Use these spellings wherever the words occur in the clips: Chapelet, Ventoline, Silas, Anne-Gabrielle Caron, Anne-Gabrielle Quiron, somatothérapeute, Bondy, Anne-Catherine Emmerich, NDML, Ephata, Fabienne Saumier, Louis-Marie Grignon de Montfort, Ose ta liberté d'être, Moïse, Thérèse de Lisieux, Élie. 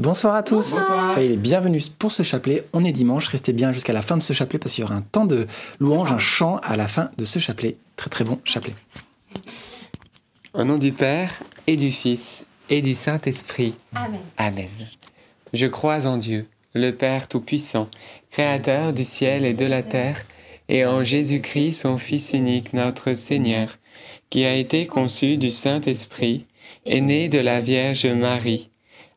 Bonsoir à tous. Bonsoir. Soyez les bienvenus pour ce chapelet. On est dimanche, restez bien jusqu'à la fin de ce chapelet parce qu'il y aura un temps de louange, un chant à la fin de ce chapelet. Très très bon chapelet. Au nom du Père et du Fils et du Saint-Esprit. Amen. Amen. Je crois en Dieu, le Père Tout-Puissant, Créateur du ciel et de la terre, et en Jésus-Christ, son Fils unique, notre Seigneur, qui a été conçu du Saint-Esprit, est né de la Vierge Marie,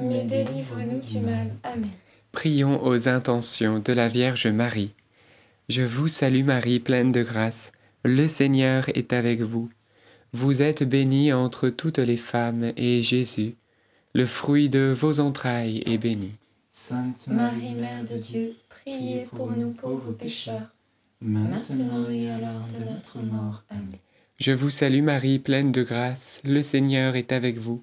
mais délivre-nous du mal. Amen. Prions aux intentions de la Vierge Marie. Je vous salue Marie, pleine de grâce. Le Seigneur est avec vous. Vous êtes bénie entre toutes les femmes, et Jésus, le fruit de vos entrailles, est béni. Sainte Marie, Mère de Dieu, priez pour nous pauvres pécheurs, maintenant et à l'heure de notre mort. Amen. Je vous salue Marie, pleine de grâce, le Seigneur est avec vous.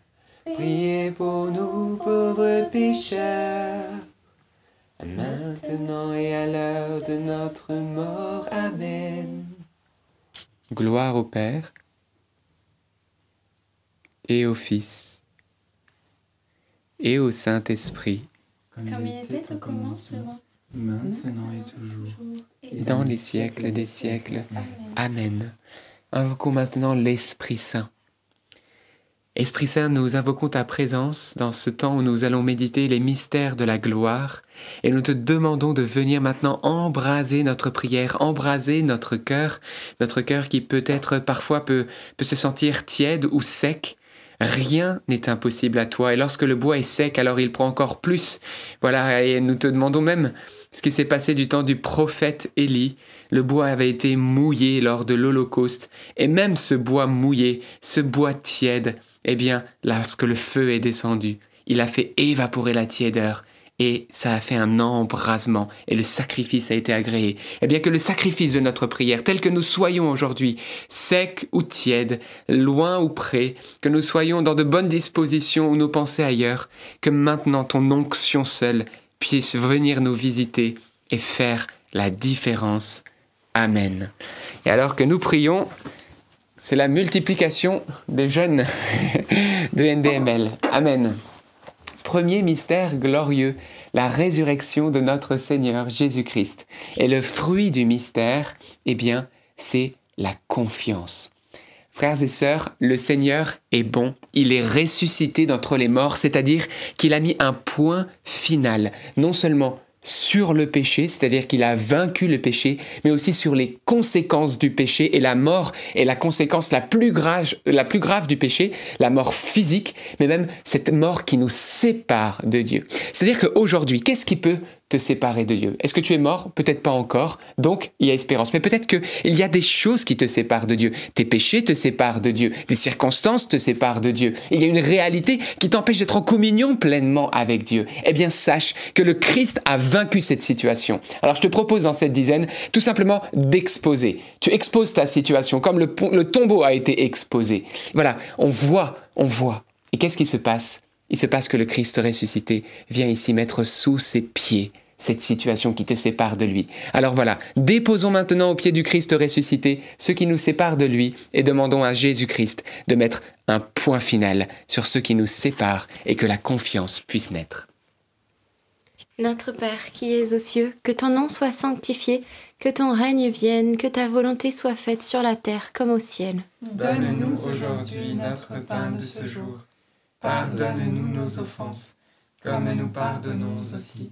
priez pour nous pauvres pécheurs, maintenant et à l'heure de notre mort. Amen. Gloire au Père et au Fils et au Saint-Esprit, comme il était au commencement, maintenant et toujours, et dans les siècles des siècles. Amen. Invoquons maintenant l'Esprit Saint. Esprit Saint, nous invoquons ta présence dans ce temps où nous allons méditer les mystères de la gloire, et nous te demandons de venir maintenant embraser notre prière, embraser notre cœur qui peut-être parfois peut se sentir tiède ou sec. Rien n'est impossible à toi, et lorsque le bois est sec, alors il prend encore plus. Voilà, et nous te demandons même ce qui s'est passé du temps du prophète Élie. Le bois avait été mouillé lors de l'Holocauste, et même ce bois mouillé, ce bois tiède, eh bien, lorsque le feu est descendu, il a fait évaporer la tiédeur, et ça a fait un embrasement, et le sacrifice a été agréé. Eh bien que le sacrifice de notre prière, tel que nous soyons aujourd'hui, sec ou tiède, loin ou près, que nous soyons dans de bonnes dispositions ou nos pensées ailleurs, que maintenant ton onction seule puisse venir nous visiter et faire la différence. Amen. Et alors que nous prions, c'est la multiplication des jeunes de NDML. Amen. Premier mystère glorieux, la résurrection de notre Seigneur Jésus-Christ. Et le fruit du mystère, eh bien, c'est la confiance. Frères et sœurs, le Seigneur est bon, il est ressuscité d'entre les morts, c'est-à-dire qu'il a mis un point final, non seulement sur le péché, c'est-à-dire qu'il a vaincu le péché, mais aussi sur les conséquences du péché, et la mort est la conséquence la plus grave du péché, la mort physique, mais même cette mort qui nous sépare de Dieu. C'est-à-dire qu'aujourd'hui, qu'est-ce qui peut te séparer de Dieu? Est-ce que tu es mort? Peut-être pas encore, donc il y a espérance. Mais peut-être qu'il y a des choses qui te séparent de Dieu. Tes péchés te séparent de Dieu, des circonstances te séparent de Dieu. Il y a une réalité qui t'empêche d'être en communion pleinement avec Dieu. Eh bien, sache que le Christ a vaincu cette situation. Alors, je te propose dans cette dizaine, tout simplement, d'exposer. Tu exposes ta situation, comme le tombeau a été exposé. Voilà, on voit. Et qu'est-ce qui se passe ? Il se passe que le Christ ressuscité vient ici mettre sous ses pieds cette situation qui te sépare de lui. Alors voilà, déposons maintenant aux pieds du Christ ressuscité ce qui nous sépare de lui et demandons à Jésus-Christ de mettre un point final sur ce qui nous sépare et que la confiance puisse naître. Notre Père qui es aux cieux, que ton nom soit sanctifié, que ton règne vienne, que ta volonté soit faite sur la terre comme au ciel. Donne-nous aujourd'hui notre pain de ce jour. Pardonne-nous nos offenses, comme nous pardonnons aussi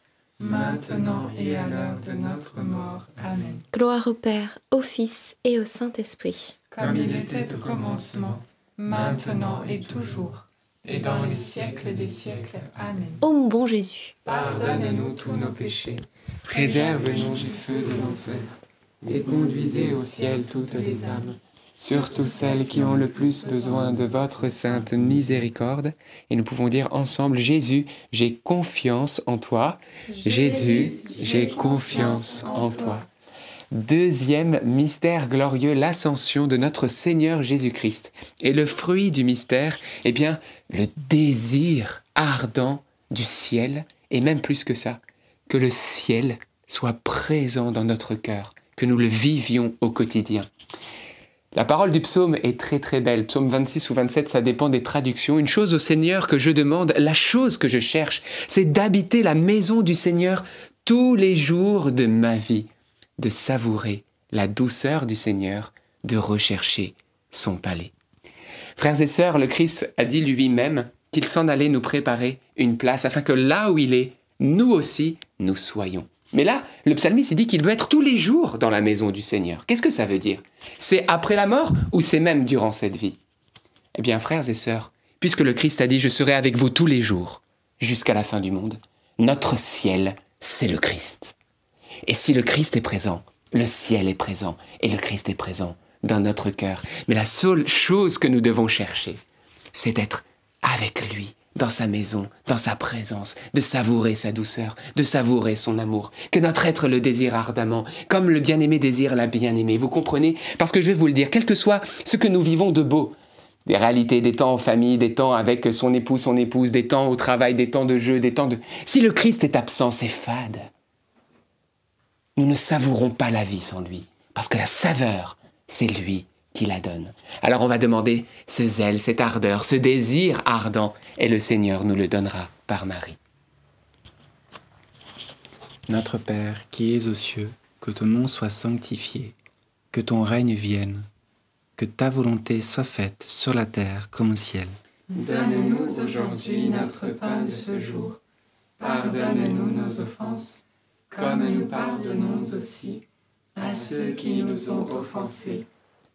maintenant et à l'heure de notre mort. Amen. Gloire au Père, au Fils et au Saint-Esprit. Comme il était au commencement, maintenant et toujours, et dans les siècles des siècles. Amen. Ô mon bon Jésus, pardonne-nous tous nos péchés, préserve-nous du feu de l'enfer, et conduisez au ciel toutes les âmes, surtout celles qui ont le plus besoin de votre sainte miséricorde. Et nous pouvons dire ensemble, Jésus, j'ai confiance en toi. Jésus, j'ai confiance en toi. Deuxième mystère glorieux, l'ascension de notre Seigneur Jésus-Christ. Et le fruit du mystère, eh bien, le désir ardent du ciel, et même plus que ça, que le ciel soit présent dans notre cœur, que nous le vivions au quotidien. La parole du psaume est très très belle. Psaume 26 ou 27, ça dépend des traductions. Une chose au Seigneur que je demande, la chose que je cherche, c'est d'habiter la maison du Seigneur tous les jours de ma vie, de savourer la douceur du Seigneur, de rechercher son palais. Frères et sœurs, le Christ a dit lui-même qu'il s'en allait nous préparer une place afin que là où il est, nous aussi, nous soyons. Mais là, le psalmiste dit qu'il veut être tous les jours dans la maison du Seigneur. Qu'est-ce que ça veut dire? C'est après la mort ou c'est même durant cette vie? Eh bien, frères et sœurs, puisque le Christ a dit « Je serai avec vous tous les jours jusqu'à la fin du monde », notre ciel, c'est le Christ. Et si le Christ est présent, Le ciel est présent et le Christ est présent dans notre cœur. Mais la seule chose que nous devons chercher, c'est d'être avec lui, dans sa maison, dans sa présence, de savourer sa douceur, de savourer son amour, que notre être le désire ardemment, comme le bien-aimé désire la bien-aimée. Vous comprenez? Parce que je vais vous le dire, quel que soit ce que nous vivons de beau, des réalités, des temps en famille, des temps avec son époux, son épouse, des temps au travail, des temps de jeu, des temps de... Si le Christ est absent, c'est fade. Nous ne savourons pas la vie sans lui, parce que la saveur, c'est lui qui la donne. Alors on va demander ce zèle, cette ardeur, ce désir ardent, et le Seigneur nous le donnera par Marie. Notre Père qui es aux cieux, que ton nom soit sanctifié, que ton règne vienne, que ta volonté soit faite sur la terre comme au ciel. Donne-nous aujourd'hui notre pain de ce jour. Pardonne-nous nos offenses, comme nous pardonnons aussi à ceux qui nous ont offensés.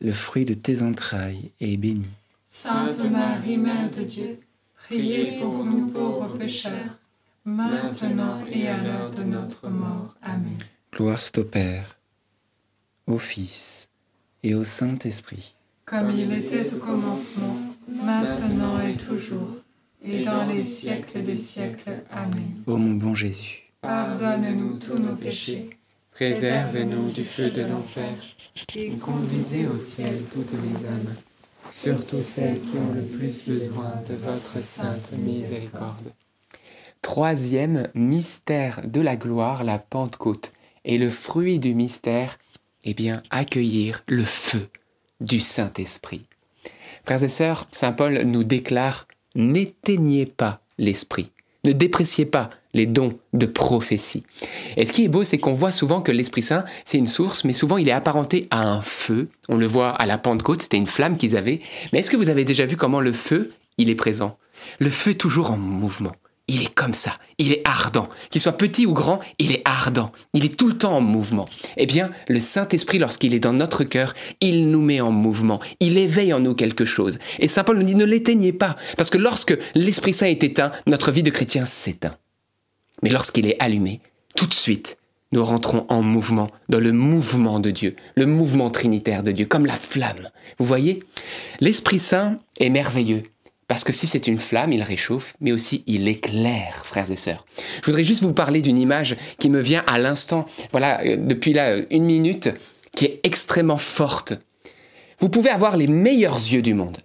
le fruit de tes entrailles est béni. Sainte Marie, Mère de Dieu, priez pour nous pauvres pécheurs, maintenant et à l'heure de notre mort. Amen. Gloire soit au Père, au Fils et au Saint-Esprit. Comme il était au commencement, maintenant et toujours, et dans les siècles des siècles. Amen. Ô mon bon Jésus, pardonne-nous tous nos péchés, préserve-nous du feu de l'enfer, et conduisez au ciel toutes les âmes, surtout celles qui ont le plus besoin de votre sainte miséricorde. Troisième mystère de la gloire, la Pentecôte. Et le fruit du mystère, accueillir le feu du Saint-Esprit. Frères et sœurs, saint Paul nous déclare « N'éteignez pas l'Esprit, ne dépréciez pas les dons de prophétie. Et ce qui est beau, c'est qu'on voit souvent que l'Esprit Saint, c'est une source, mais souvent il est apparenté à un feu. On le voit à la Pentecôte, c'était une flamme qu'ils avaient. Mais est-ce que vous avez déjà vu comment le feu, il est présent? Le feu est toujours en mouvement. Il est comme ça, il est ardent. Qu'il soit petit ou grand, il est ardent. Il est tout le temps en mouvement. Eh bien, le Saint-Esprit, lorsqu'il est dans notre cœur, il nous met en mouvement. Il éveille en nous quelque chose. Et Saint Paul nous dit, ne l'éteignez pas. Parce que lorsque l'Esprit Saint est éteint, notre vie de chrétien s'éteint. Mais lorsqu'il est allumé, tout de suite, nous rentrons en mouvement, dans le mouvement de Dieu, le mouvement trinitaire de Dieu, comme la flamme. Vous voyez, l'Esprit Saint est merveilleux. Parce que si c'est une flamme, il réchauffe, mais aussi il éclaire, frères et sœurs. Je voudrais juste vous parler d'une image qui me vient à l'instant, voilà, depuis là, une minute, qui est extrêmement forte. Vous pouvez avoir les meilleurs yeux du monde.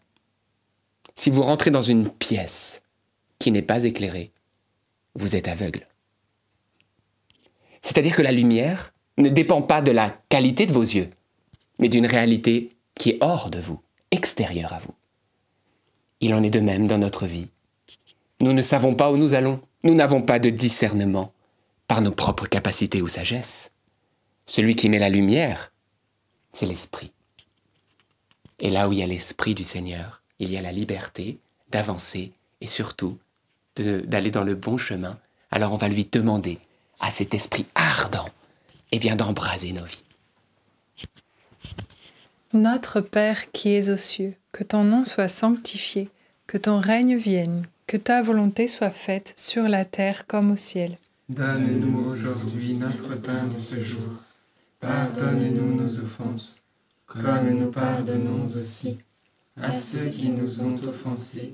Si vous rentrez dans une pièce qui n'est pas éclairée, vous êtes aveugle. C'est-à-dire que la lumière ne dépend pas de la qualité de vos yeux, mais d'une réalité qui est hors de vous, extérieure à vous. Il en est de même dans notre vie. Nous ne savons pas où nous allons. Nous n'avons pas de discernement par nos propres capacités ou sagesse. Celui qui met la lumière, c'est l'Esprit. Et là où il y a l'Esprit du Seigneur, il y a la liberté d'avancer et surtout d'aller dans le bon chemin. Alors on va lui demander à cet Esprit ardent, eh bien, d'embraser nos vies. Notre Père qui es aux cieux, que ton nom soit sanctifié, que ton règne vienne, que ta volonté soit faite sur la terre comme au ciel. Donne-nous aujourd'hui notre pain de ce jour. Pardonne-nous nos offenses, comme nous pardonnons aussi à ceux qui nous ont offensés.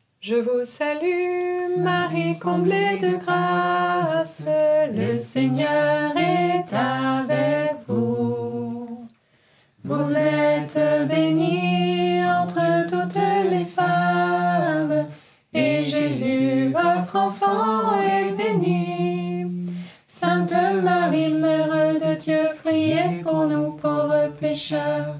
Je vous salue, Marie, comblée de grâce, le Seigneur est avec vous. Vous êtes bénie entre toutes les femmes, pécheurs,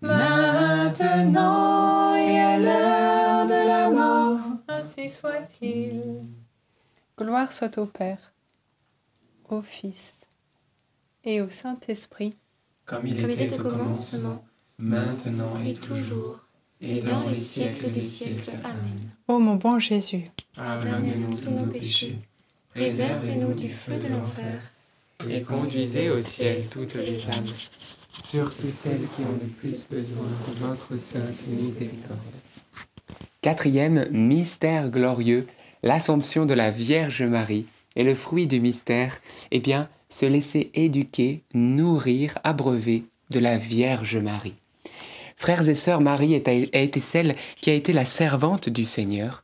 maintenant et à l'heure de la mort, ainsi soit-il. Gloire soit au Père, au Fils et au Saint-Esprit, comme il était au commencement, maintenant et toujours, et dans les siècles des siècles. Amen. Ô mon bon Jésus, pardonnez-nous tous nos péchés, préservez-nous du feu de l'enfer, et conduisez au ciel toutes les âmes, surtout celles qui ont le plus besoin de votre sainte miséricorde. Quatrième mystère glorieux, l'Assomption de la Vierge Marie, et le fruit du mystère, se laisser éduquer, nourrir, abreuver de la Vierge Marie. Frères et sœurs, Marie a été celle qui a été la servante du Seigneur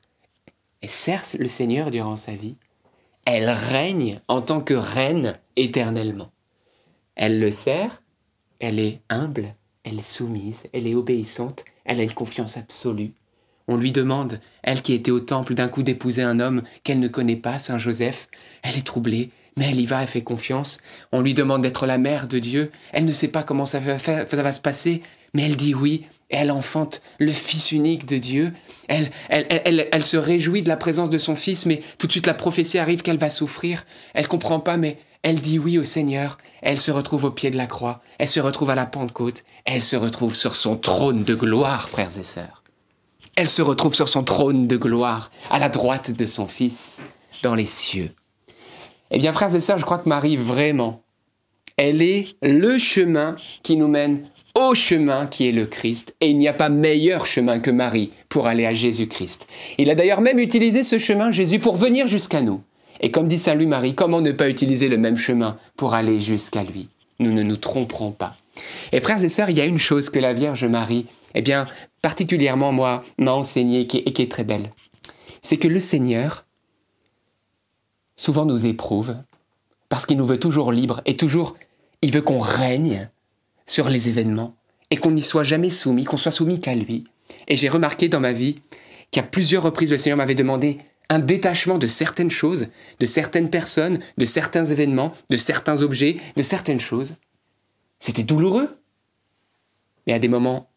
et sert le Seigneur durant sa vie. Elle règne en tant que reine éternellement. Elle le sert, elle est humble, elle est soumise, elle est obéissante, elle a une confiance absolue. On lui demande, elle qui était au temple d'un coup d'épouser un homme qu'elle ne connaît pas, Saint Joseph, elle est troublée, mais elle y va, elle fait confiance. On lui demande d'être la mère de Dieu, elle ne sait pas comment ça va se passer, mais elle dit oui, elle enfante le Fils unique de Dieu. Elle se réjouit de la présence de son Fils, mais tout de suite la prophétie arrive qu'elle va souffrir. Elle ne comprend pas, mais elle dit oui au Seigneur. Elle se retrouve au pied de la croix, elle se retrouve à la Pentecôte, elle se retrouve sur son trône de gloire, frères et sœurs. Elle se retrouve sur son trône de gloire, à la droite de son Fils, dans les cieux. Eh bien, frères et sœurs, je crois que Marie, vraiment, elle est le chemin qui nous mène au chemin qui est le Christ, et il n'y a pas meilleur chemin que Marie pour aller à Jésus-Christ. Il a d'ailleurs même utilisé ce chemin, Jésus, pour venir jusqu'à nous. Et comme dit saint Louis-Marie, comment ne pas utiliser le même chemin pour aller jusqu'à lui? Nous ne nous tromperons pas. Et frères et sœurs, il y a une chose que la Vierge Marie, particulièrement moi, m'a enseignée et qui est très belle. C'est que le Seigneur, souvent, nous éprouve, parce qu'il nous veut toujours libres, et toujours, il veut qu'on règne sur les événements et qu'on n'y soit jamais soumis, qu'on soit soumis qu'à lui. Et j'ai remarqué dans ma vie qu'à plusieurs reprises, le Seigneur m'avait demandé un détachement de certaines choses, de certaines personnes, de certains événements, de certains objets, de certaines choses. C'était douloureux. Mais à des moments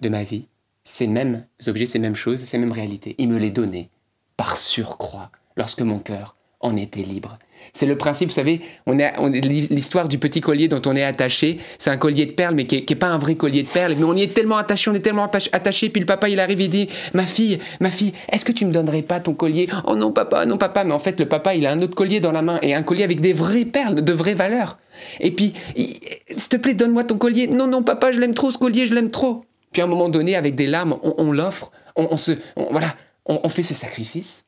de ma vie, ces mêmes objets, ces mêmes choses, ces mêmes réalités, il me les donnait par surcroît, lorsque mon cœur en était libre. C'est le principe, vous savez, l'histoire du petit collier dont on est attaché, c'est un collier de perles, mais qui n'est pas un vrai collier de perles, mais on y est tellement attaché, puis le papa, il arrive, il dit, ma fille, est-ce que tu ne me donnerais pas ton collier? Oh non papa, mais en fait, le papa, il a un autre collier dans la main, et un collier avec des vraies perles, de vraies valeurs. Et puis, s'il te plaît, donne-moi ton collier. Non papa, je l'aime trop, ce collier, je l'aime trop. Puis à un moment donné, avec des larmes, on l'offre, on fait ce sacrifice.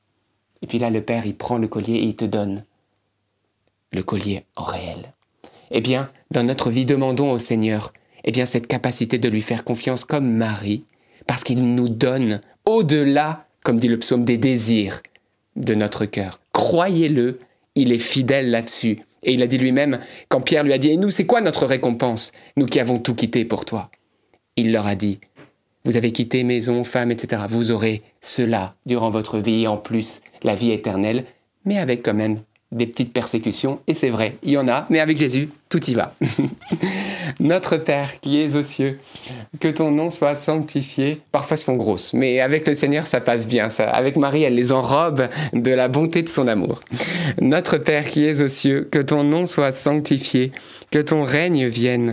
Et puis là, le père, il prend le collier et il te donne le collier en réel. Eh bien, dans notre vie, demandons au Seigneur cette capacité de lui faire confiance comme Marie, parce qu'il nous donne au-delà, comme dit le psaume, des désirs de notre cœur. Croyez-le, il est fidèle là-dessus. Et il a dit lui-même, quand Pierre lui a dit « Et nous, c'est quoi notre récompense, nous qui avons tout quitté pour toi ?» Il leur a dit « Vous avez quitté maison, femme, etc. Vous aurez cela durant votre vie, en plus la vie éternelle, mais avec quand même des petites persécutions, et c'est vrai, il y en a, mais avec Jésus, tout y va. Notre Père qui es aux cieux, que ton nom soit sanctifié. Parfois, elles sont grosses, mais avec le Seigneur, ça passe bien. Ça. Avec Marie, elle les enrobe de la bonté de son amour. Notre Père qui es aux cieux, que ton nom soit sanctifié, que ton règne vienne,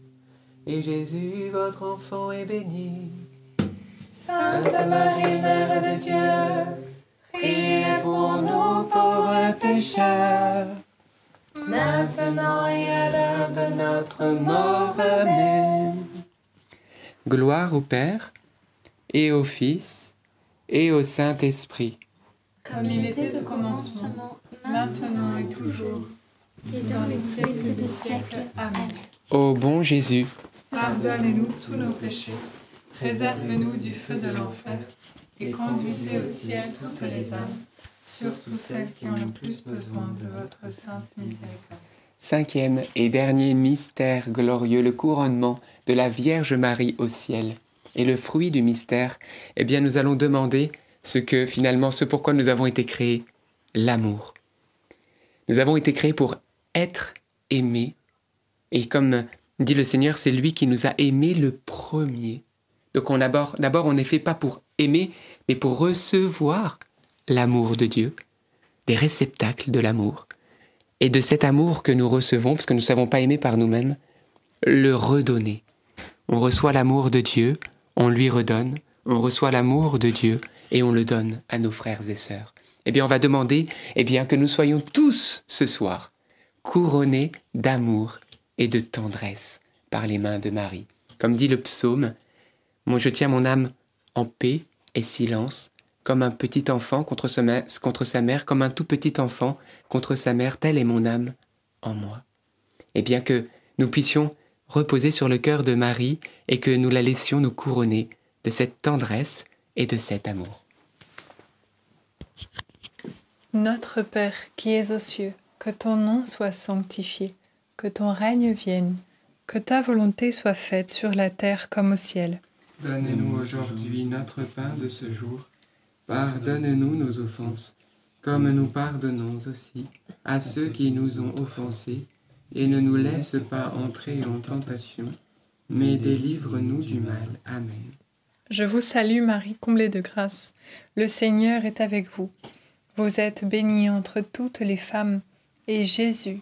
et Jésus, votre enfant, est béni. Sainte Marie, Mère de Dieu, priez pour nous pauvres pécheurs, maintenant et à l'heure de notre mort. Amen. Gloire au Père, et au Fils, et au Saint-Esprit. Comme il était au commencement, maintenant et toujours, et dans les siècles des siècles. Amen. Ô bon Jésus, pardonnez-nous tous nos péchés, préservez-nous du feu de l'enfer, et conduisez au ciel toutes les âmes, surtout celles qui ont le plus besoin de votre sainte miséricorde. Cinquième et dernier mystère glorieux, le couronnement de la Vierge Marie au ciel. Et le fruit du mystère, eh bien nous allons demander ce pourquoi nous avons été créés, l'amour. Nous avons été créés pour être aimés. Et comme dit le Seigneur, c'est lui qui nous a aimés le premier. Donc d'abord on n'est fait pas pour aimer, mais pour recevoir l'amour de Dieu, des réceptacles de l'amour. Et de cet amour que nous recevons, parce que nous ne savons pas aimer par nous-mêmes, le redonner. On reçoit l'amour de Dieu, on lui redonne, on reçoit l'amour de Dieu et on le donne à nos frères et sœurs. Eh bien, on va demander que nous soyons tous ce soir couronnés d'amour et de tendresse par les mains de Marie. Comme dit le psaume, « Je tiens mon âme en paix et silence, comme un petit enfant contre sa mère, comme un tout petit enfant contre sa mère, telle est mon âme en moi. » Et bien que nous puissions reposer sur le cœur de Marie et que nous la laissions nous couronner de cette tendresse et de cet amour. Notre Père qui es aux cieux, que ton nom soit sanctifié, que ton règne vienne, que ta volonté soit faite sur la terre comme au ciel. Donne-nous aujourd'hui notre pain de ce jour. Pardonne-nous nos offenses, comme nous pardonnons aussi à ceux qui nous ont offensés, et ne nous laisse pas entrer en tentation, mais délivre-nous du mal. Amen. Je vous salue Marie, comblée de grâce. Le Seigneur est avec vous. Vous êtes bénie entre toutes les femmes, et Jésus,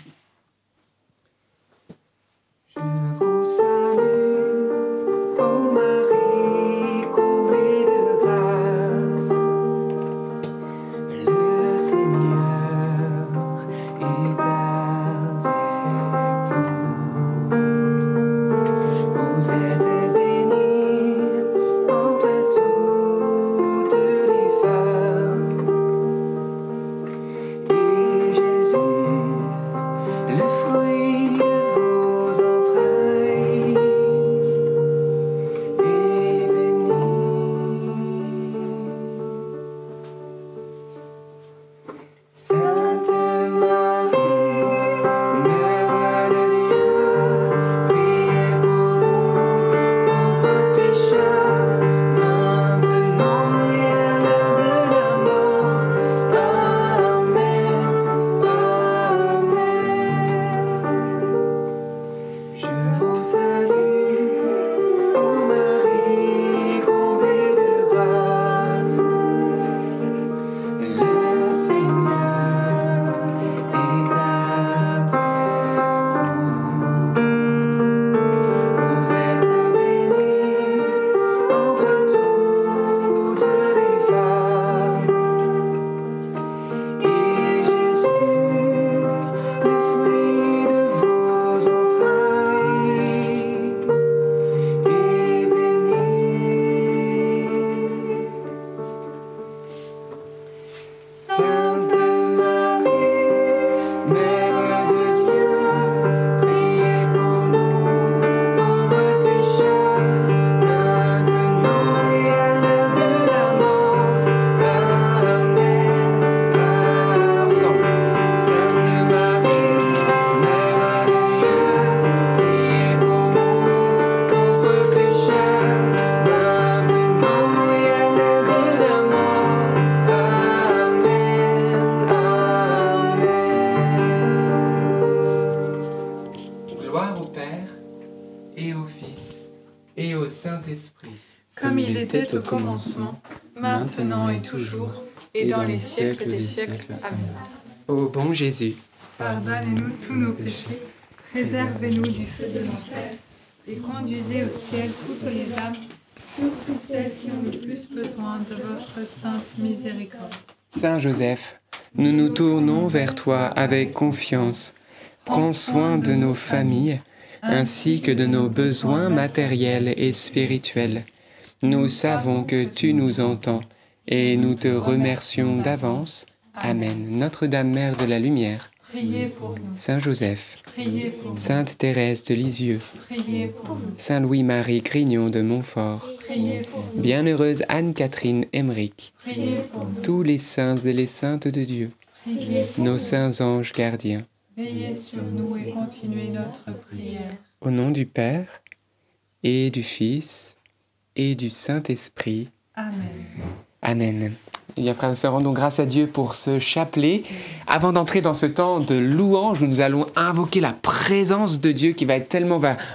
Je vous salue, ô Marie, comblée de grâce. Le Seigneur est avec vous. Vous êtes bénie entre toutes les femmes. Et Jésus, le fruit de au commencement, maintenant et toujours, et dans les siècles des siècles. Amen. Ô bon Jésus, pardonnez-nous tous nos péchés, préservez-nous du feu de l'enfer, et conduisez au ciel toutes les âmes, surtout celles qui ont le plus besoin de votre sainte miséricorde. Saint Joseph, nous nous tournons vers toi avec confiance. Prends soin de nos familles, ainsi que de nos besoins matériels et spirituels. Nous savons que tu nous entends et nous te remercions d'avance. Amen. Notre-Dame, Mère de la Lumière, priez pour nous. Saint Joseph, priez pour nous. Sainte Thérèse de Lisieux, priez pour nous. Saint Louis-Marie Grignon de Montfort, priez pour nous. Bienheureuse Anne-Catherine Emmerich, priez pour nous. Tous les saints et les saintes de Dieu, priez pour nos saints anges gardiens, veillez sur nous et continuez notre prière. Au nom du Père, et du Fils, et du Saint-Esprit. Amen. Amen. Eh bien, frères et sœurs, rendons grâce à Dieu pour ce chapelet. Avant d'entrer dans ce temps de louange, nous allons invoquer la présence de Dieu qui va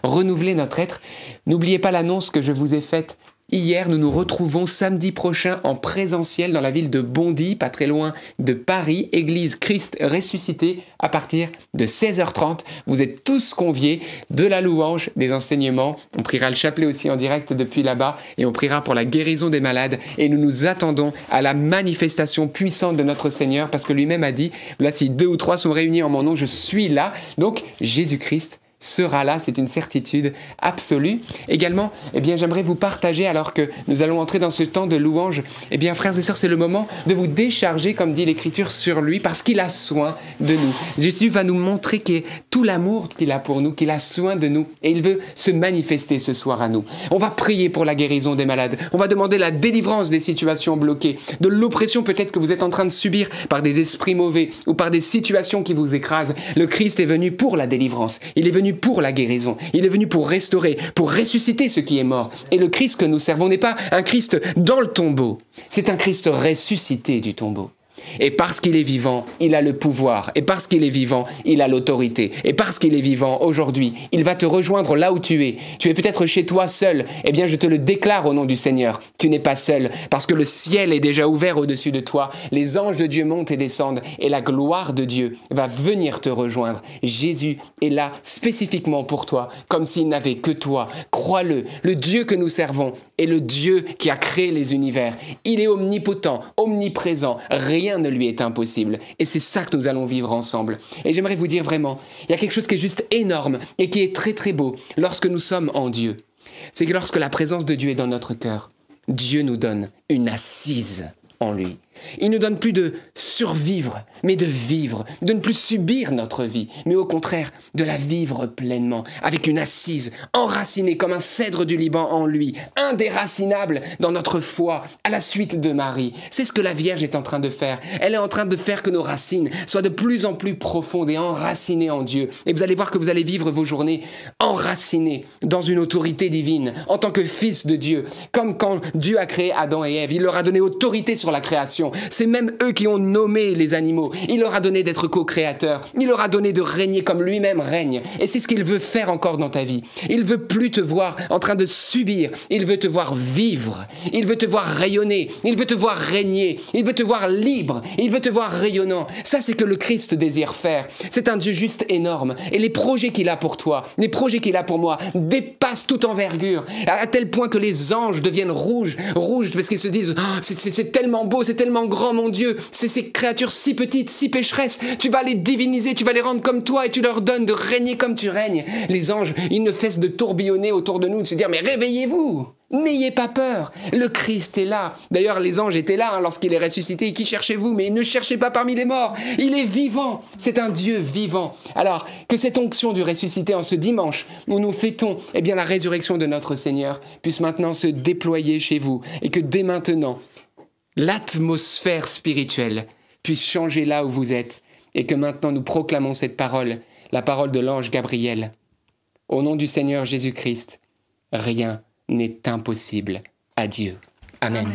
renouveler notre être. N'oubliez pas l'annonce que je vous ai faite hier. Nous nous retrouvons samedi prochain en présentiel dans la ville de Bondy, pas très loin de Paris, Église Christ ressuscité, à partir de 16h30. Vous êtes tous conviés, de la louange, des enseignements. On priera le chapelet aussi en direct depuis là-bas et on priera pour la guérison des malades. Et nous nous attendons à la manifestation puissante de notre Seigneur, parce que lui-même a dit, là, si 2 ou 3 sont réunis en mon nom, je suis là. Donc, Jésus-Christ sera là, c'est une certitude absolue. Également, eh bien, j'aimerais vous partager, alors que nous allons entrer dans ce temps de louange, eh bien, frères et sœurs, c'est le moment de vous décharger, comme dit l'Écriture, sur lui, parce qu'il a soin de nous. Jésus va nous montrer tout l'amour qu'il a pour nous, qu'il a soin de nous, et il veut se manifester ce soir à nous. On va prier pour la guérison des malades, on va demander la délivrance des situations bloquées, de l'oppression peut-être que vous êtes en train de subir par des esprits mauvais ou par des situations qui vous écrasent. Le Christ est venu pour la délivrance, il est venu pour la guérison, il est venu pour restaurer, pour ressusciter ce qui est mort. Et le Christ que nous servons n'est pas un Christ dans le tombeau, c'est un Christ ressuscité du tombeau. Et parce qu'il est vivant, il a le pouvoir. Et parce qu'il est vivant, il a l'autorité. Et parce qu'il est vivant, aujourd'hui, il va te rejoindre là où tu es. Tu es peut-être chez toi seul. Eh bien, je te le déclare au nom du Seigneur. Tu n'es pas seul, parce que le ciel est déjà ouvert au-dessus de toi. Les anges de Dieu montent et descendent. Et la gloire de Dieu va venir te rejoindre. Jésus est là spécifiquement pour toi, comme s'il n'avait que toi. Crois-le, le Dieu que nous servons est le Dieu qui a créé les univers. Il est omnipotent, omniprésent. Rien ne lui est impossible. Et c'est ça que nous allons vivre ensemble. Et j'aimerais vous dire vraiment, il y a quelque chose qui est juste énorme et qui est très très beau lorsque nous sommes en Dieu. C'est que lorsque la présence de Dieu est dans notre cœur, Dieu nous donne une assise en lui. Il ne donne plus de survivre, mais de vivre, de ne plus subir notre vie, mais au contraire, de la vivre pleinement, avec une assise, enracinée comme un cèdre du Liban en lui, indéracinable dans notre foi, à la suite de Marie. C'est ce que la Vierge est en train de faire. Elle est en train de faire que nos racines soient de plus en plus profondes et enracinées en Dieu. Et vous allez voir que vous allez vivre vos journées enracinées dans une autorité divine, en tant que fils de Dieu, comme quand Dieu a créé Adam et Ève. Il leur a donné autorité sur la création. C'est même eux qui ont nommé les animaux. Il leur a donné d'être co-créateurs. Il leur a donné de régner comme lui-même règne. Et c'est ce qu'il veut faire encore dans ta vie. Il veut plus te voir en train de subir. Il veut te voir vivre. Il veut te voir rayonner. Il veut te voir régner. Il veut te voir libre. Il veut te voir rayonnant. Ça, c'est ce que le Christ désire faire. C'est un Dieu juste énorme. Et les projets qu'il a pour toi, les projets qu'il a pour moi, dépassent toute envergure. À tel point que les anges deviennent rouges, parce qu'ils se disent oh, c'est tellement beau, c'est tellement grand, mon Dieu, c'est ces créatures si petites, si pécheresses, tu vas les diviniser, tu vas les rendre comme toi et tu leur donnes de régner comme tu règnes. Les anges, ils ne cessent de tourbillonner autour de nous, de se dire « Mais réveillez-vous !» N'ayez pas peur, le Christ est là. D'ailleurs, les anges étaient là lorsqu'il est ressuscité. Qui cherchez-vous? Mais ne cherchez pas parmi les morts. Il est vivant. C'est un Dieu vivant. Alors, que cette onction du ressuscité en ce dimanche, où nous fêtons la résurrection de notre Seigneur, puisse maintenant se déployer chez vous et que dès maintenant, l'atmosphère spirituelle puisse changer là où vous êtes et que maintenant nous proclamons cette parole, la parole de l'ange Gabriel. Au nom du Seigneur Jésus-Christ, rien n'est impossible à Dieu. Amen. Amen.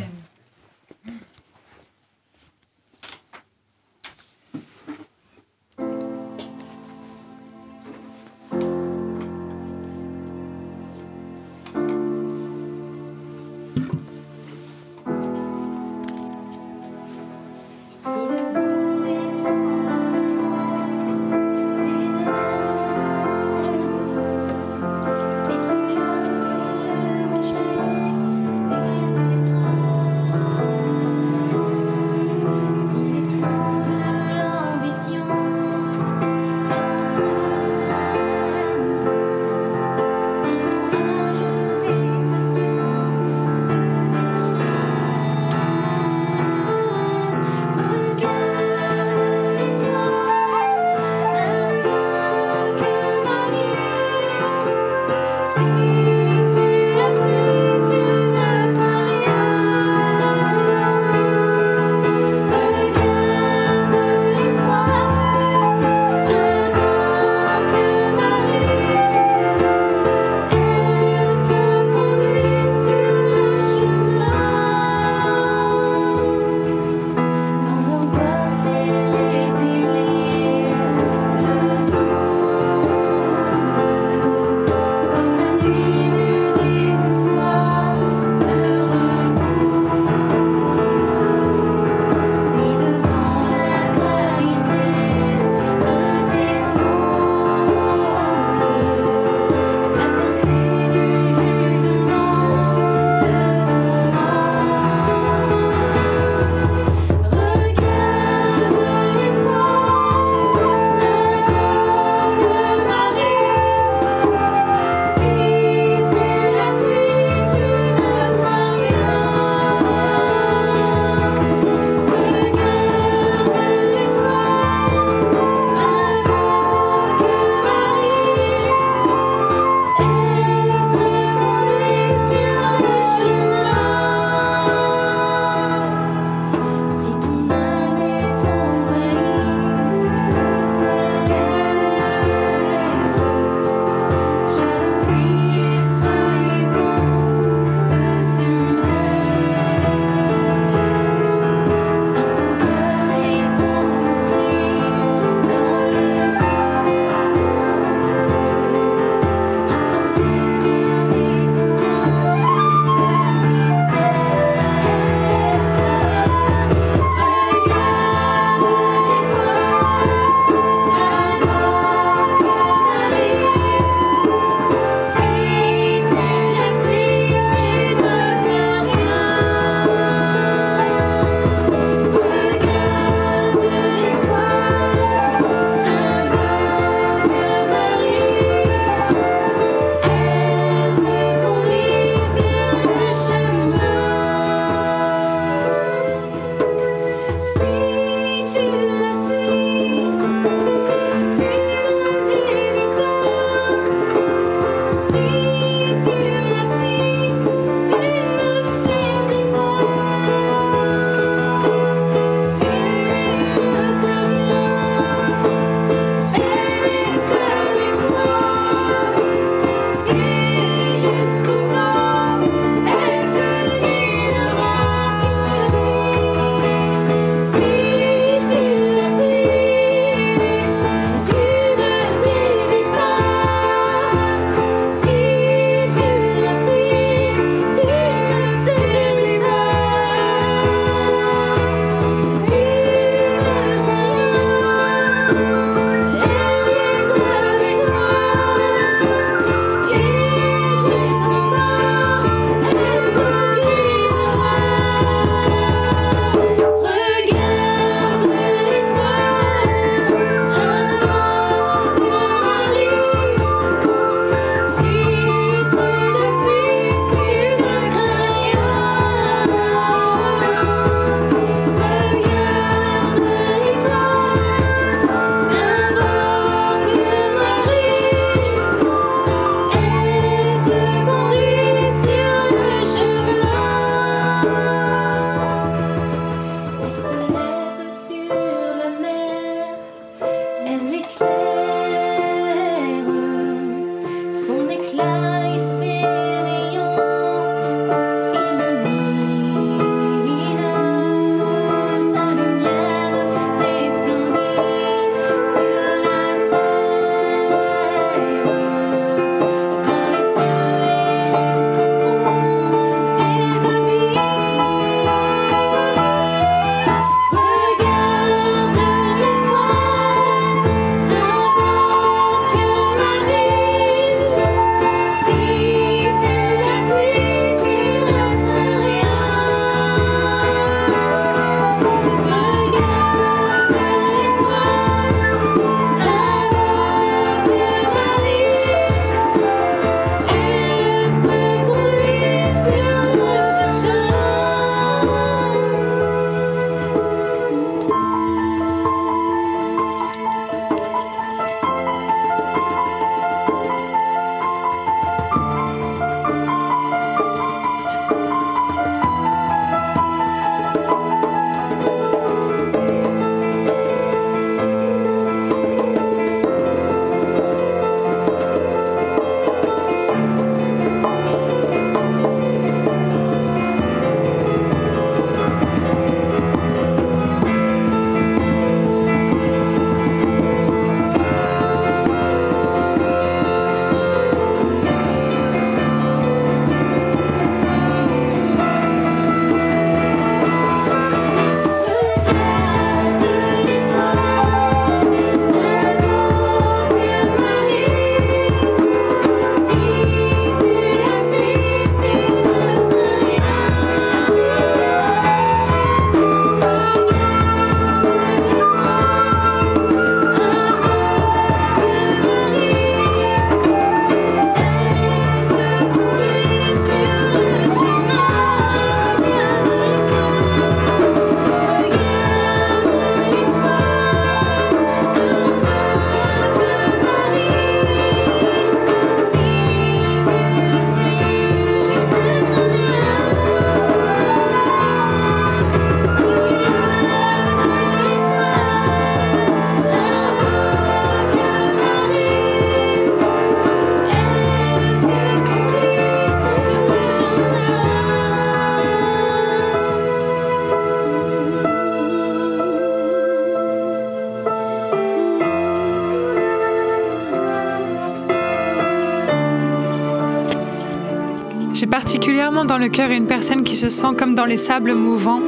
J'ai particulièrement dans le cœur une personne qui se sent comme dans les sables mouvants.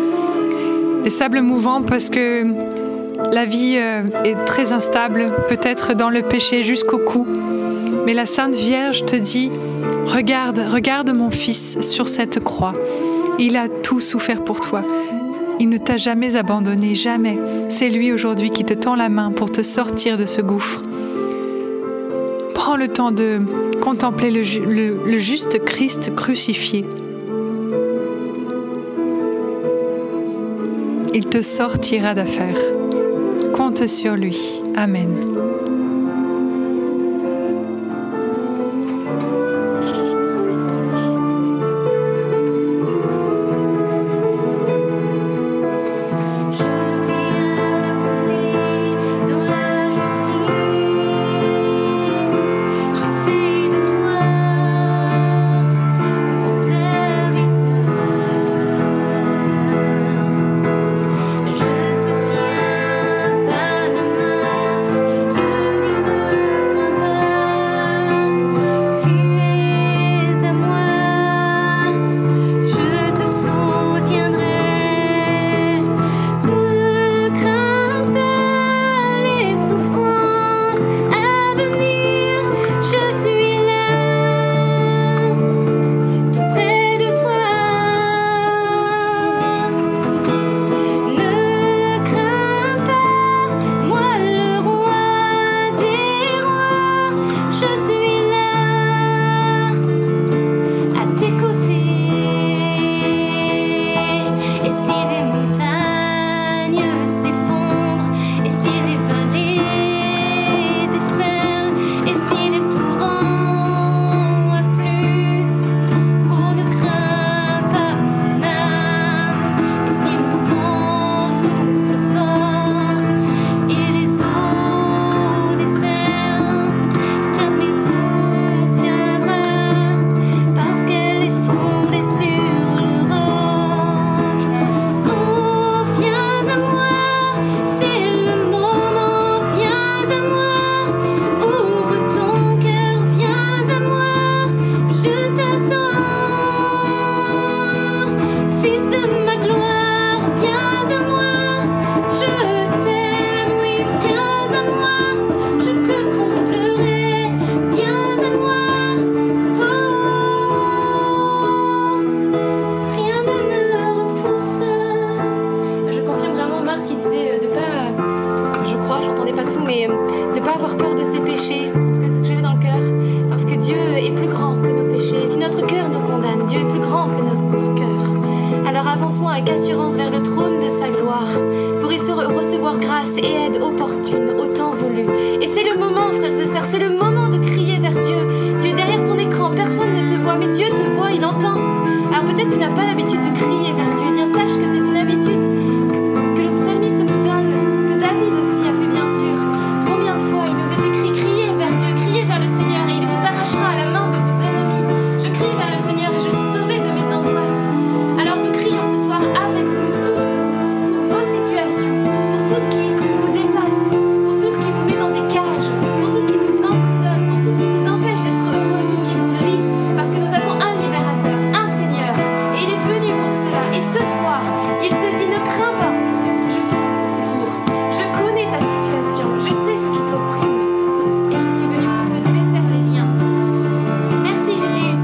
Les sables mouvants parce que la vie est très instable, peut-être dans le péché jusqu'au cou. Mais la Sainte Vierge te dit, regarde mon fils sur cette croix. Il a tout souffert pour toi. Il ne t'a jamais abandonné, jamais. C'est lui aujourd'hui qui te tend la main pour te sortir de ce gouffre. Prends le temps de contempler le juste Christ crucifié. Il te sortira d'affaire. Compte sur lui. Amen. avec assurance vers le trône de sa gloire, pour y recevoir grâce et aide opportune au temps voulu. Et c'est le moment, frères et sœurs, c'est le moment de crier vers Dieu. Tu es derrière ton écran, personne ne te voit, mais Dieu te voit, il entend. Alors peut-être tu n'as pas l'habitude de crier vers Dieu, bien sache que c'est une habitude que le psalmiste nous donne, que David aussi a fait bien sûr. Combien de fois il nous est écrit, criez vers Dieu, criez vers le Seigneur, et il vous arrachera à la main de vos ennemis. Je crie vers le Seigneur et je suis sauvé de mes angoisses. Alors nous crions ce soir avec vous, pour vous, pour vos situations, pour tout ce qui vous dépasse, pour tout ce qui vous met dans des cages, pour tout ce qui vous emprisonne, pour tout ce qui vous empêche d'être heureux, tout ce qui vous lie, parce que nous avons un libérateur, un Seigneur, et il est venu pour cela. Et ce soir, il te dit, ne crains pas, je viens à ton secours, je connais ta situation, je sais ce qui t'opprime, et je suis venu pour te défaire les liens. Merci Jésus.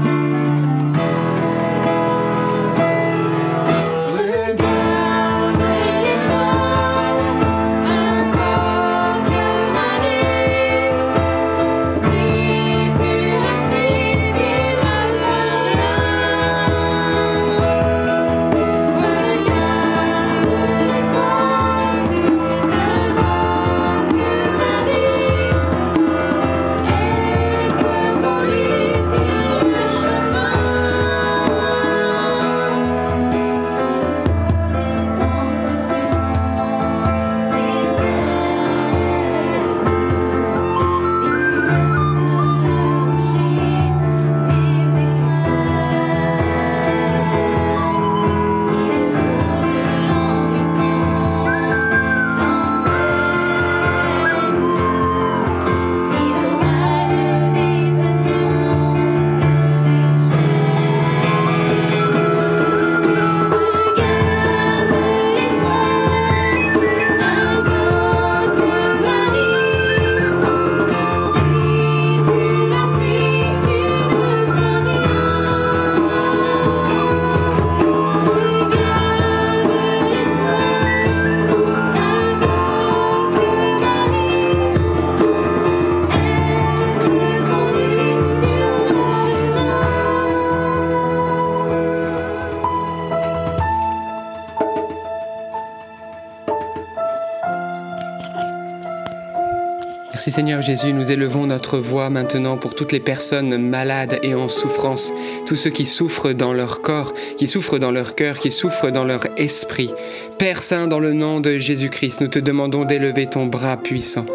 Merci Seigneur Jésus, nous élevons notre voix maintenant pour toutes les personnes malades et en souffrance, tous ceux qui souffrent dans leur corps, qui souffrent dans leur cœur, qui souffrent dans leur esprit. Père Saint, dans le nom de Jésus-Christ, nous te demandons d'élever ton bras puissant.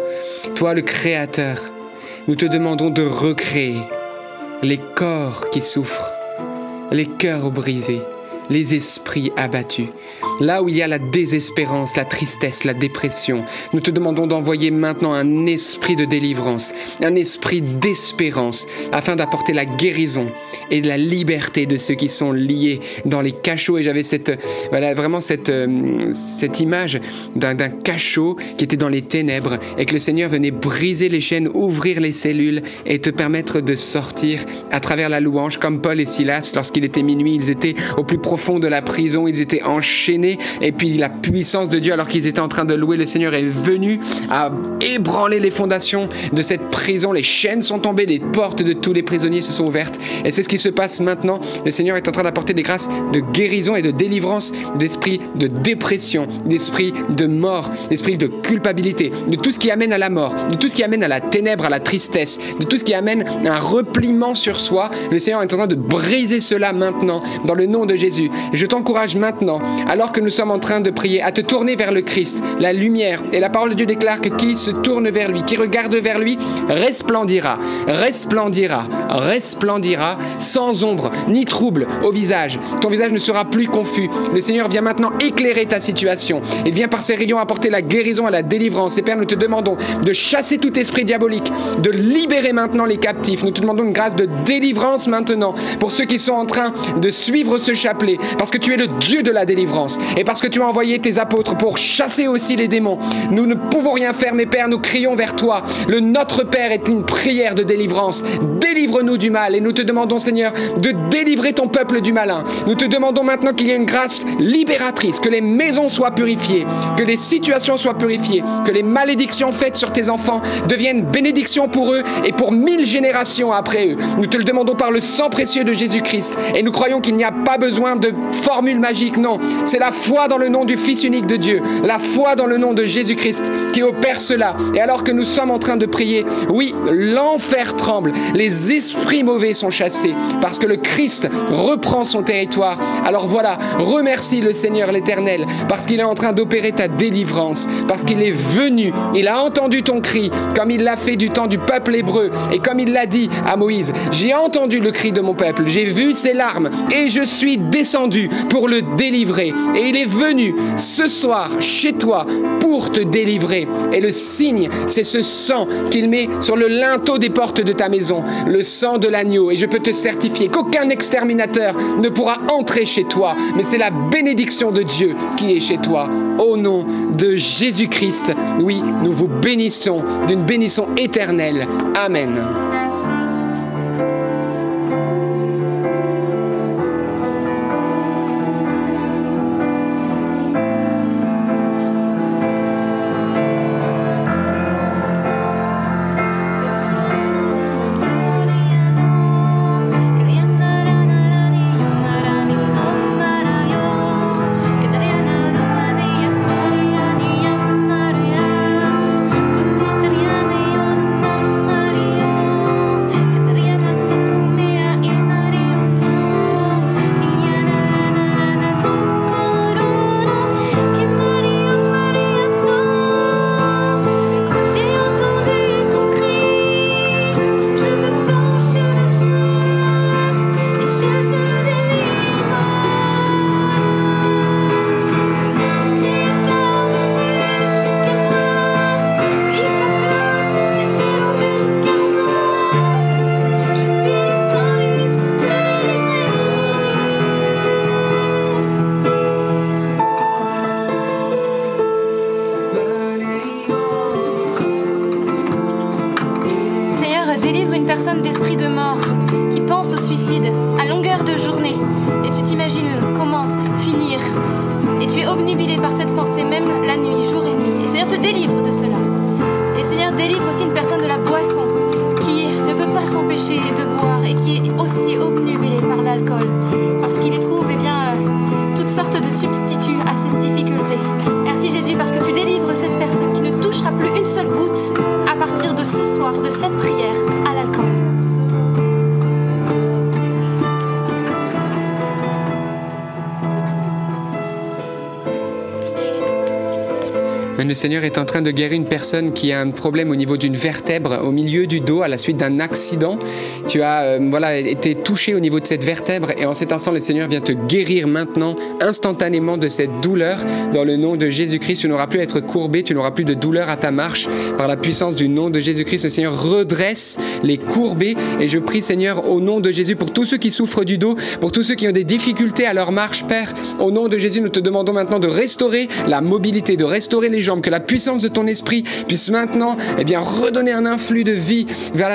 Toi le Créateur, nous te demandons de recréer les corps qui souffrent, les cœurs brisés, les esprits abattus. Là où il y a la désespérance, la tristesse, la dépression, nous te demandons d'envoyer maintenant un esprit de délivrance, un esprit d'espérance, afin d'apporter la guérison et de la liberté de ceux qui sont liés dans les cachots. Et j'avais cette image d'un cachot qui était dans les ténèbres, et que le Seigneur venait briser les chaînes, ouvrir les cellules et te permettre de sortir à travers la louange, comme Paul et Silas. Lorsqu'il était minuit, ils étaient au plus profond de la prison, ils étaient enchaînés, et puis la puissance de Dieu, alors qu'ils étaient en train de louer le Seigneur, est venue à ébranler les fondations de cette prison. Les chaînes sont tombées, les portes de tous les prisonniers se sont ouvertes, et c'est ce qui se passe maintenant. Le Seigneur est en train d'apporter des grâces de guérison et de délivrance d'esprit de dépression, d'esprit de mort, d'esprit de culpabilité, de tout ce qui amène à la mort, de tout ce qui amène à la ténèbre, à la tristesse, de tout ce qui amène à un repliement sur soi. Le Seigneur est en train de briser cela maintenant dans le nom de Jésus. Je t'encourage maintenant, alors que nous sommes en train de prier, à te tourner vers le Christ, la lumière. Et la parole de Dieu déclare que qui se tourne vers lui, qui regarde vers lui, resplendira, resplendira, resplendira, sans ombre ni trouble au visage. Ton visage ne sera plus confus. Le Seigneur vient maintenant éclairer ta situation. Il vient par ses rayons apporter la guérison et la délivrance. Et Père, nous te demandons de chasser tout esprit diabolique, de libérer maintenant les captifs. Nous te demandons une grâce de délivrance maintenant pour ceux qui sont en train de suivre ce chemin, parce que tu es le Dieu de la délivrance. et parce que tu as envoyé tes apôtres pour chasser aussi les démons. Nous ne pouvons rien faire, mais Père, nous crions vers toi. Le Notre Père est une prière de délivrance. Délivre-nous du mal et nous te demandons, Seigneur, de délivrer ton peuple du malin. Nous te demandons maintenant qu'il y ait une grâce libératrice, que les maisons soient purifiées, que les situations soient purifiées, que les malédictions faites sur tes enfants deviennent bénédictions pour eux et pour 1000 générations après eux. Nous te le demandons par le sang précieux de Jésus-Christ et nous croyons qu'il n'y a pas besoin de formule magique, non. C'est la foi dans le nom du Fils unique de Dieu, la foi dans le nom de Jésus-Christ qui opère cela. Et alors que nous sommes en train de prier, oui, l'enfer tremble, les esprits mauvais sont chassés parce que le Christ reprend son territoire. Alors voilà, remercie le Seigneur l'Éternel parce qu'il est en train d'opérer ta délivrance, parce qu'il est venu, il a entendu ton cri comme il l'a fait du temps du peuple hébreu et comme il l'a dit à Moïse, j'ai entendu le cri de mon peuple, j'ai vu ses larmes et je suis descendu pour le délivrer. Et il est venu ce soir chez toi pour te délivrer. Et le signe, c'est ce sang qu'il met sur le linteau des portes de ta maison, le sang de l'agneau. Et je peux te certifier qu'aucun exterminateur ne pourra entrer chez toi, mais c'est la bénédiction de Dieu qui est chez toi. Au nom de Jésus-Christ, oui, nous vous bénissons d'une bénisson éternelle. Amen. Le Seigneur est en train de guérir une personne qui a un problème au niveau d'une vertèbre au milieu du dos à la suite d'un accident. Tu as été touché au niveau de cette vertèbre et en cet instant, le Seigneur vient te guérir maintenant, instantanément de cette douleur. Dans le nom de Jésus-Christ, tu n'auras plus à être courbé, tu n'auras plus de douleur à ta marche. Par la puissance du nom de Jésus-Christ, le Seigneur redresse les courbés et je prie, Seigneur, au nom de Jésus, pour tous ceux qui souffrent du dos, pour tous ceux qui ont des difficultés à leur marche, Père, au nom de Jésus, nous te demandons maintenant de restaurer la mobilité, de restaurer les jambes, que la puissance de ton esprit puisse maintenant redonner un influx de vie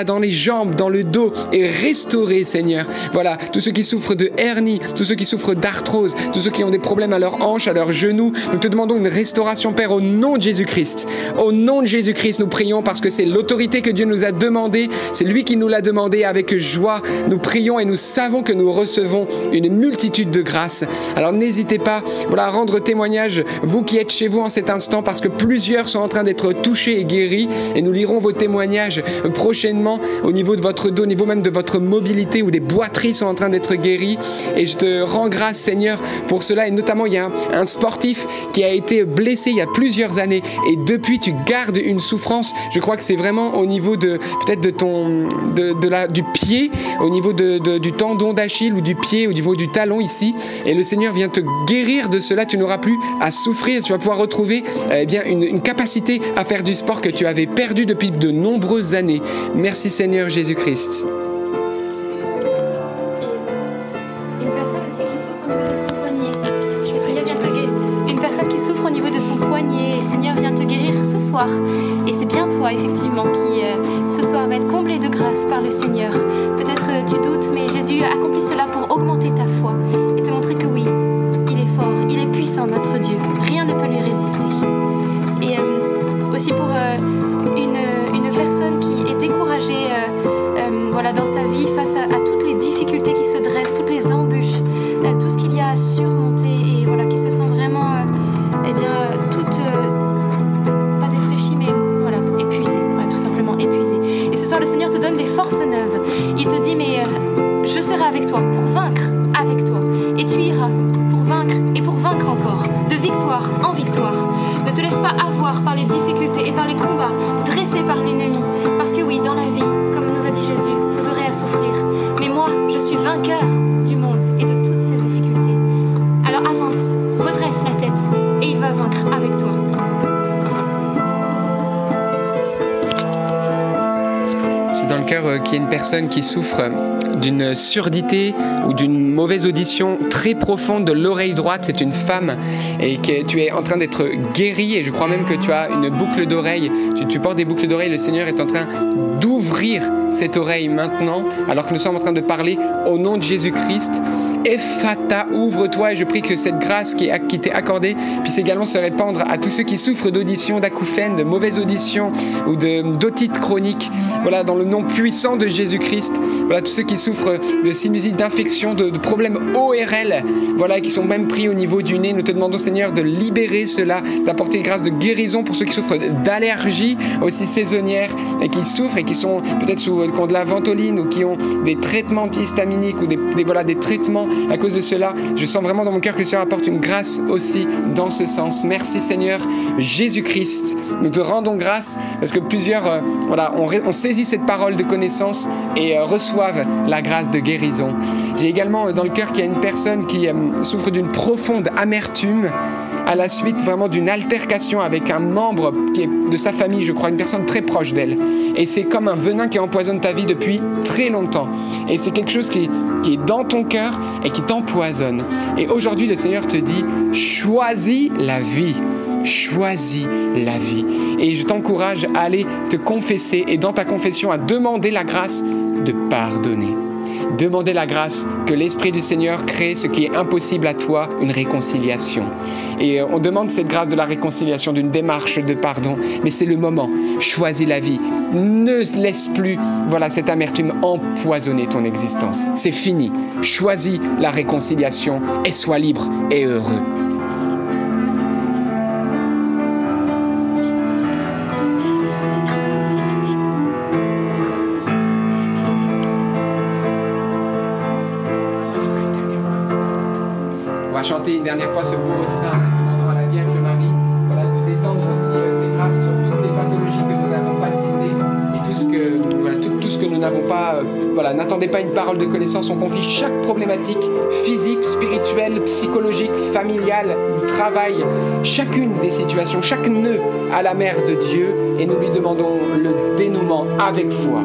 dans les jambes, dans le dos et restaurer, Seigneur. Voilà, tous ceux qui souffrent de hernie, tous ceux qui souffrent d'arthrose, tous ceux qui ont des problèmes à leurs hanches, à leurs genoux, nous te demandons une restauration, Père, au nom de Jésus-Christ. Au nom de Jésus-Christ, nous prions parce que c'est l'autorité que Dieu nous a demandée, c'est lui qui nous l'a demandée avec joie. Nous prions et nous savons que nous recevons une multitude de grâces. Alors n'hésitez pas à rendre témoignage, vous qui êtes chez vous en cet instant, parce que plusieurs sont en train d'être touchés et guéris et nous lirons vos témoignages prochainement au niveau de votre dos, au niveau même de votre mobilité où des boiteries sont en train d'être guéries. Et je te rends grâce, Seigneur, pour cela. Et notamment, il y a un sportif qui a été blessé il y a plusieurs années et depuis tu gardes une souffrance. Je crois que c'est vraiment au niveau de peut-être de ton du pied, au niveau du tendon d'Achille ou du pied, au niveau du talon ici, et le Seigneur vient te guérir de cela. Tu n'auras plus à souffrir, tu vas pouvoir retrouver une capacité à faire du sport que tu avais perdu depuis de nombreuses années. Merci Seigneur Jésus-Christ. Une personne aussi qui souffre au niveau de son poignet, le Seigneur vient te guérir. poignet, le Seigneur vient te guérir ce soir. Et c'est bien toi, effectivement, qui ce soir va être comblé de grâce par le Seigneur. Peut-être tu doutes, mais Jésus accomplit cela pour augmenter ta foi et te montrer que oui, il est fort, il est puissant, notre Dieu. Rien ne peut lui résister. Et aussi pour une personne qui est découragée voilà, dans sa vie face à toutes les difficultés qui se dressent, toutes les embûches, tout ce qu'il y a à surmonter et voilà, qui se sent vraiment eh bien, toute, pas défraîchie, mais voilà, épuisée, voilà, tout simplement épuisée. Et ce soir, le Seigneur te donne des forces neuves. Il te dit, mais je serai avec toi pour vaincre avec toi. Et tu iras pour vaincre et pour vaincre encore, de victoire en victoire. Ne te laisse pas avoir par les difficultés et par les combats dressés par l'ennemi. Parce que oui, dans la vie, comme nous a dit Jésus, vous aurez à souffrir. Mais moi, je suis vainqueur du monde et de toutes ses difficultés. Alors avance, redresse la tête et il va vaincre avec toi. J'ai dans le cœur qu'il y a une personne qui souffre d'une surdité ou d'une mauvaise audition très profonde de l'oreille droite. C'est une femme et que tu es en train d'être guérie et je crois même que tu as une boucle d'oreille. Tu portes des boucles d'oreille. Le Seigneur est en train d'ouvrir cette oreille maintenant alors que nous sommes en train de parler au nom de Jésus-Christ. Ephata, ouvre-toi et je prie que cette grâce qui t'est accordée puisse également se répandre à tous ceux qui souffrent d'audition, d'acouphènes, de mauvaise audition ou d'otite chronique. Voilà, dans le nom puissant de Jésus-Christ. Voilà, tous ceux qui souffrent de sinusite, d'infection, de problèmes ORL, voilà, qui sont même pris au niveau du nez. Nous te demandons, Seigneur, de libérer cela, d'apporter une grâce de guérison pour ceux qui souffrent d'allergies aussi saisonnières et qui souffrent et qui sont peut-être qui ont de la ventoline ou qui ont des traitements antihistaminiques ou des traitements à cause de cela. Je sens vraiment dans mon cœur que le Seigneur apporte une grâce aussi dans ce sens. Merci, Seigneur Jésus-Christ. Nous te rendons grâce parce que plusieurs, voilà, on saisit cette parole de connaissance et reçoivent la grâce de guérison. J'ai également dans le cœur qu'il y a une personne qui souffre d'une profonde amertume à la suite vraiment d'une altercation avec un membre qui est de sa famille, je crois, une personne très proche d'elle. Et c'est comme un venin qui empoisonne ta vie depuis très longtemps. Et c'est quelque chose qui est dans ton cœur et qui t'empoisonne. Et aujourd'hui, le Seigneur te dit, choisis la vie. Choisis la vie. Et je t'encourage à aller te confesser et dans ta confession à demander la grâce de pardonner. Demandez la grâce que l'Esprit du Seigneur crée ce qui est impossible à toi, une réconciliation. Et on demande cette grâce de la réconciliation, d'une démarche de pardon. Mais c'est le moment. Choisis la vie. Ne laisse plus, voilà, cette amertume empoisonner ton existence. C'est fini. Choisis la réconciliation et sois libre et heureux. Chanter une dernière fois ce beau refrain, demandant à la Vierge Marie, voilà, de détendre aussi ses grâces sur toutes les pathologies que nous n'avons pas citées et tout ce que nous n'avons pas. Voilà, n'attendez pas une parole de connaissance, on confie chaque problématique physique, spirituelle, psychologique, familiale, travail, chacune des situations, chaque nœud à la mère de Dieu et nous lui demandons le dénouement avec foi.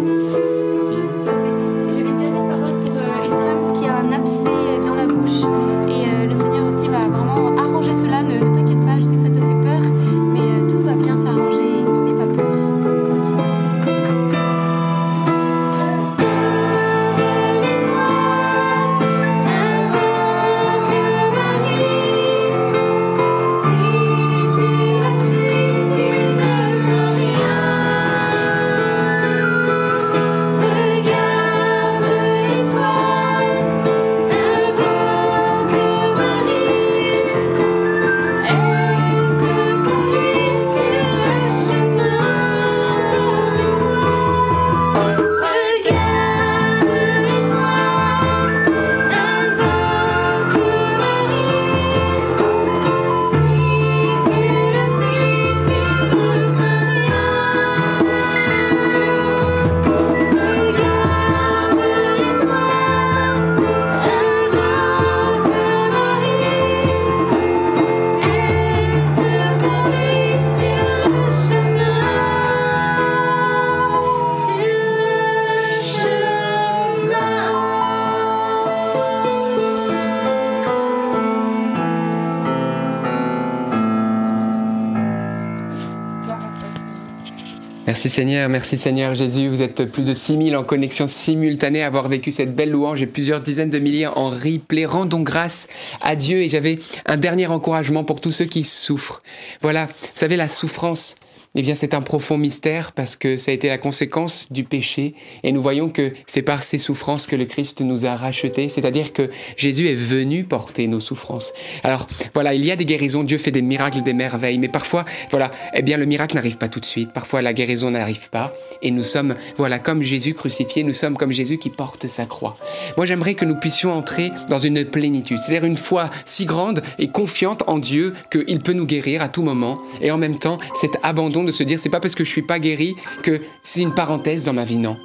Merci Seigneur Jésus, vous êtes plus de 6000 en connexion simultanée à avoir vécu cette belle louange et plusieurs dizaines de milliers en replay. Rendons grâce à Dieu. Et j'avais un dernier encouragement pour tous ceux qui souffrent. Voilà, vous savez, la souffrance, eh bien c'est un profond mystère parce que ça a été la conséquence du péché et nous voyons que c'est par ces souffrances que le Christ nous a rachetés, c'est-à-dire que Jésus est venu porter nos souffrances. Alors voilà, il y a des guérisons, Dieu fait des miracles, des merveilles, mais parfois voilà, eh bien le miracle n'arrive pas tout de suite, parfois la guérison n'arrive pas et nous sommes voilà comme Jésus crucifié, nous sommes comme Jésus qui porte sa croix. Moi j'aimerais que nous puissions entrer dans une plénitude, c'est-à-dire une foi si grande et confiante en Dieu qu'il peut nous guérir à tout moment et en même temps cet abandon de se dire, c'est pas parce que je suis pas guéri que c'est une parenthèse dans ma vie, non.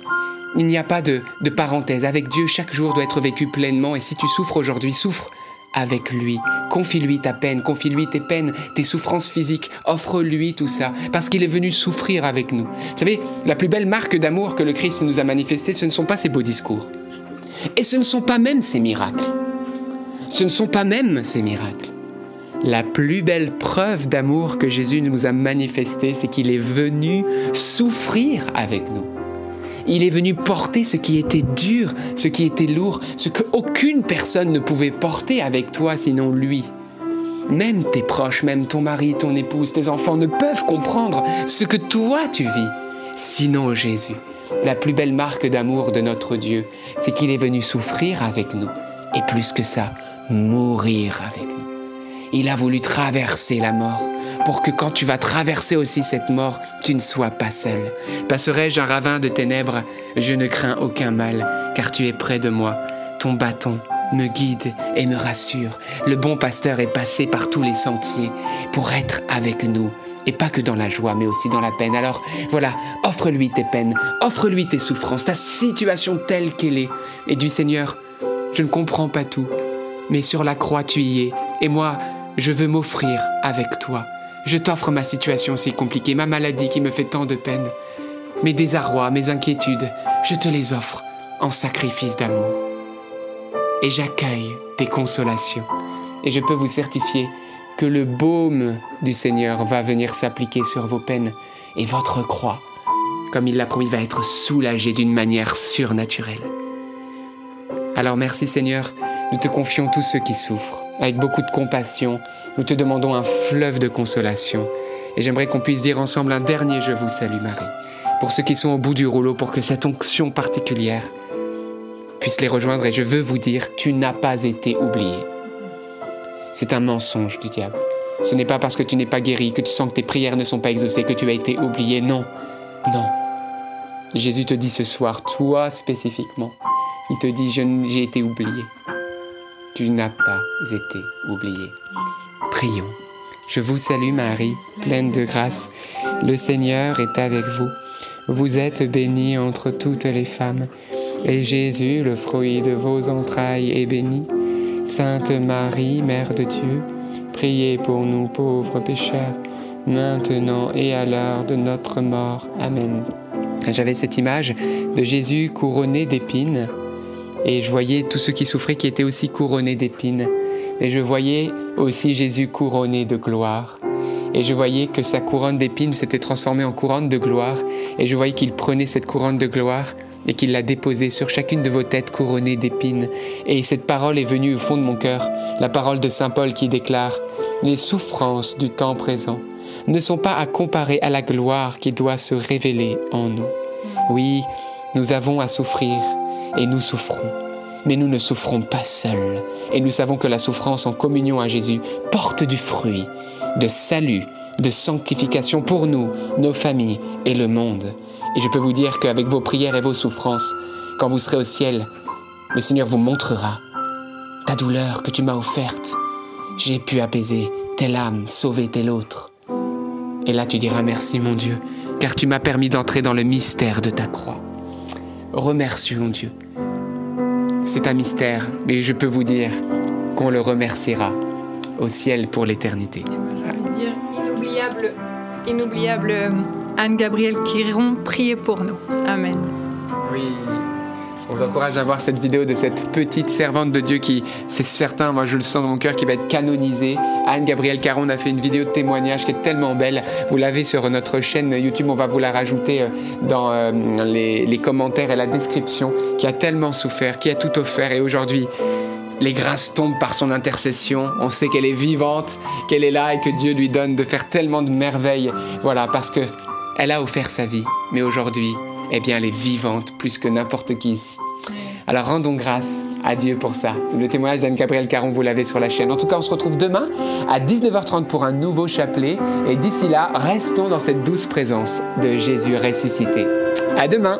Il n'y a pas de parenthèse. Avec Dieu, chaque jour doit être vécu pleinement. Et si tu souffres aujourd'hui, souffre avec lui. Confie-lui ta peine, confie-lui tes peines, tes souffrances physiques. Offre-lui tout ça, parce qu'il est venu souffrir avec nous. Vous savez, la plus belle marque d'amour que le Christ nous a manifestée, ce ne sont pas ses beaux discours. Et ce ne sont pas même ses miracles. Ce ne sont pas même ses miracles. La plus belle preuve d'amour que Jésus nous a manifestée, c'est qu'il est venu souffrir avec nous. Il est venu porter ce qui était dur, ce qui était lourd, ce qu'aucune personne ne pouvait porter avec toi sinon lui. Même tes proches, même ton mari, ton épouse, tes enfants ne peuvent comprendre ce que toi tu vis, sinon Jésus. La plus belle marque d'amour de notre Dieu, c'est qu'il est venu souffrir avec nous et plus que ça, mourir avec nous. Il a voulu traverser la mort pour que quand tu vas traverser aussi cette mort, tu ne sois pas seul. Passerai-je un ravin de ténèbres, je ne crains aucun mal, car tu es près de moi. Ton bâton me guide et me rassure. Le bon pasteur est passé par tous les sentiers pour être avec nous. Et pas que dans la joie, mais aussi dans la peine. Alors voilà, offre-lui tes peines, offre-lui tes souffrances, ta situation telle qu'elle est. Et du Seigneur, je ne comprends pas tout, mais sur la croix tu y es. Et moi, je veux m'offrir avec toi. Je t'offre ma situation si compliquée, ma maladie qui me fait tant de peine, mes désarrois, mes inquiétudes, je te les offre en sacrifice d'amour. Et j'accueille tes consolations. Et je peux vous certifier que le baume du Seigneur va venir s'appliquer sur vos peines et votre croix, comme il l'a promis, va être soulagée d'une manière surnaturelle. Alors merci Seigneur, nous te confions tous ceux qui souffrent. Avec beaucoup de compassion, nous te demandons un fleuve de consolation. Et j'aimerais qu'on puisse dire ensemble un dernier « Je vous salue Marie » pour ceux qui sont au bout du rouleau, pour que cette onction particulière puisse les rejoindre. Et je veux vous dire, tu n'as pas été oublié. C'est un mensonge du diable. Ce n'est pas parce que tu n'es pas guéri, que tu sens que tes prières ne sont pas exaucées, que tu as été oublié. Non, non. Jésus te dit ce soir, toi spécifiquement, il te dit « J'ai été oublié ». Tu n'as pas été oublié. Prions. Je vous salue Marie, pleine de grâce. Le Seigneur est avec vous. Vous êtes bénie entre toutes les femmes. Et Jésus, le fruit de vos entrailles, est béni. Sainte Marie, Mère de Dieu, priez pour nous pauvres pécheurs, maintenant et à l'heure de notre mort. Amen. J'avais cette image de Jésus couronné d'épines. Et je voyais tous ceux qui souffraient qui étaient aussi couronnés d'épines. Et je voyais aussi Jésus couronné de gloire. Et je voyais que sa couronne d'épines s'était transformée en couronne de gloire. Et je voyais qu'il prenait cette couronne de gloire et qu'il la déposait sur chacune de vos têtes couronnées d'épines. Et cette parole est venue au fond de mon cœur, la parole de Saint Paul qui déclare « Les souffrances du temps présent ne sont pas à comparer à la gloire qui doit se révéler en nous. » Oui, nous avons à souffrir. Et nous souffrons, mais nous ne souffrons pas seuls. Et nous savons que la souffrance en communion à Jésus porte du fruit, de salut, de sanctification pour nous, nos familles et le monde. Et je peux vous dire qu'avec vos prières et vos souffrances, quand vous serez au ciel, le Seigneur vous montrera ta douleur que tu m'as offerte. J'ai pu apaiser telle âme, sauver telle autre. Et là tu diras merci mon Dieu, car tu m'as permis d'entrer dans le mystère de ta croix. Remercions Dieu. C'est un mystère, mais je peux vous dire qu'on le remerciera au ciel pour l'éternité. Inoubliable, inoubliable Anne-Gabrielle Quiron, priez pour nous. Amen. Oui. On vous encourage à voir cette vidéo de cette petite servante de Dieu qui, c'est certain, moi je le sens dans mon cœur, qui va être canonisée. Anne-Gabrielle Caron a fait une vidéo de témoignage qui est tellement belle. Vous l'avez sur notre chaîne YouTube, on va vous la rajouter dans les commentaires et la description, qui a tellement souffert, qui a tout offert, et aujourd'hui, les grâces tombent par son intercession. On sait qu'elle est vivante, qu'elle est là et que Dieu lui donne de faire tellement de merveilles. Voilà, parce que elle a offert sa vie. Mais aujourd'hui, eh bien, elle est vivante plus que n'importe qui ici. Alors rendons grâce à Dieu pour ça. Le témoignage d'Anne-Gabrielle Caron, vous l'avez sur la chaîne. En tout cas, on se retrouve demain à 19h30 pour un nouveau chapelet. Et d'ici là, restons dans cette douce présence de Jésus ressuscité. À demain!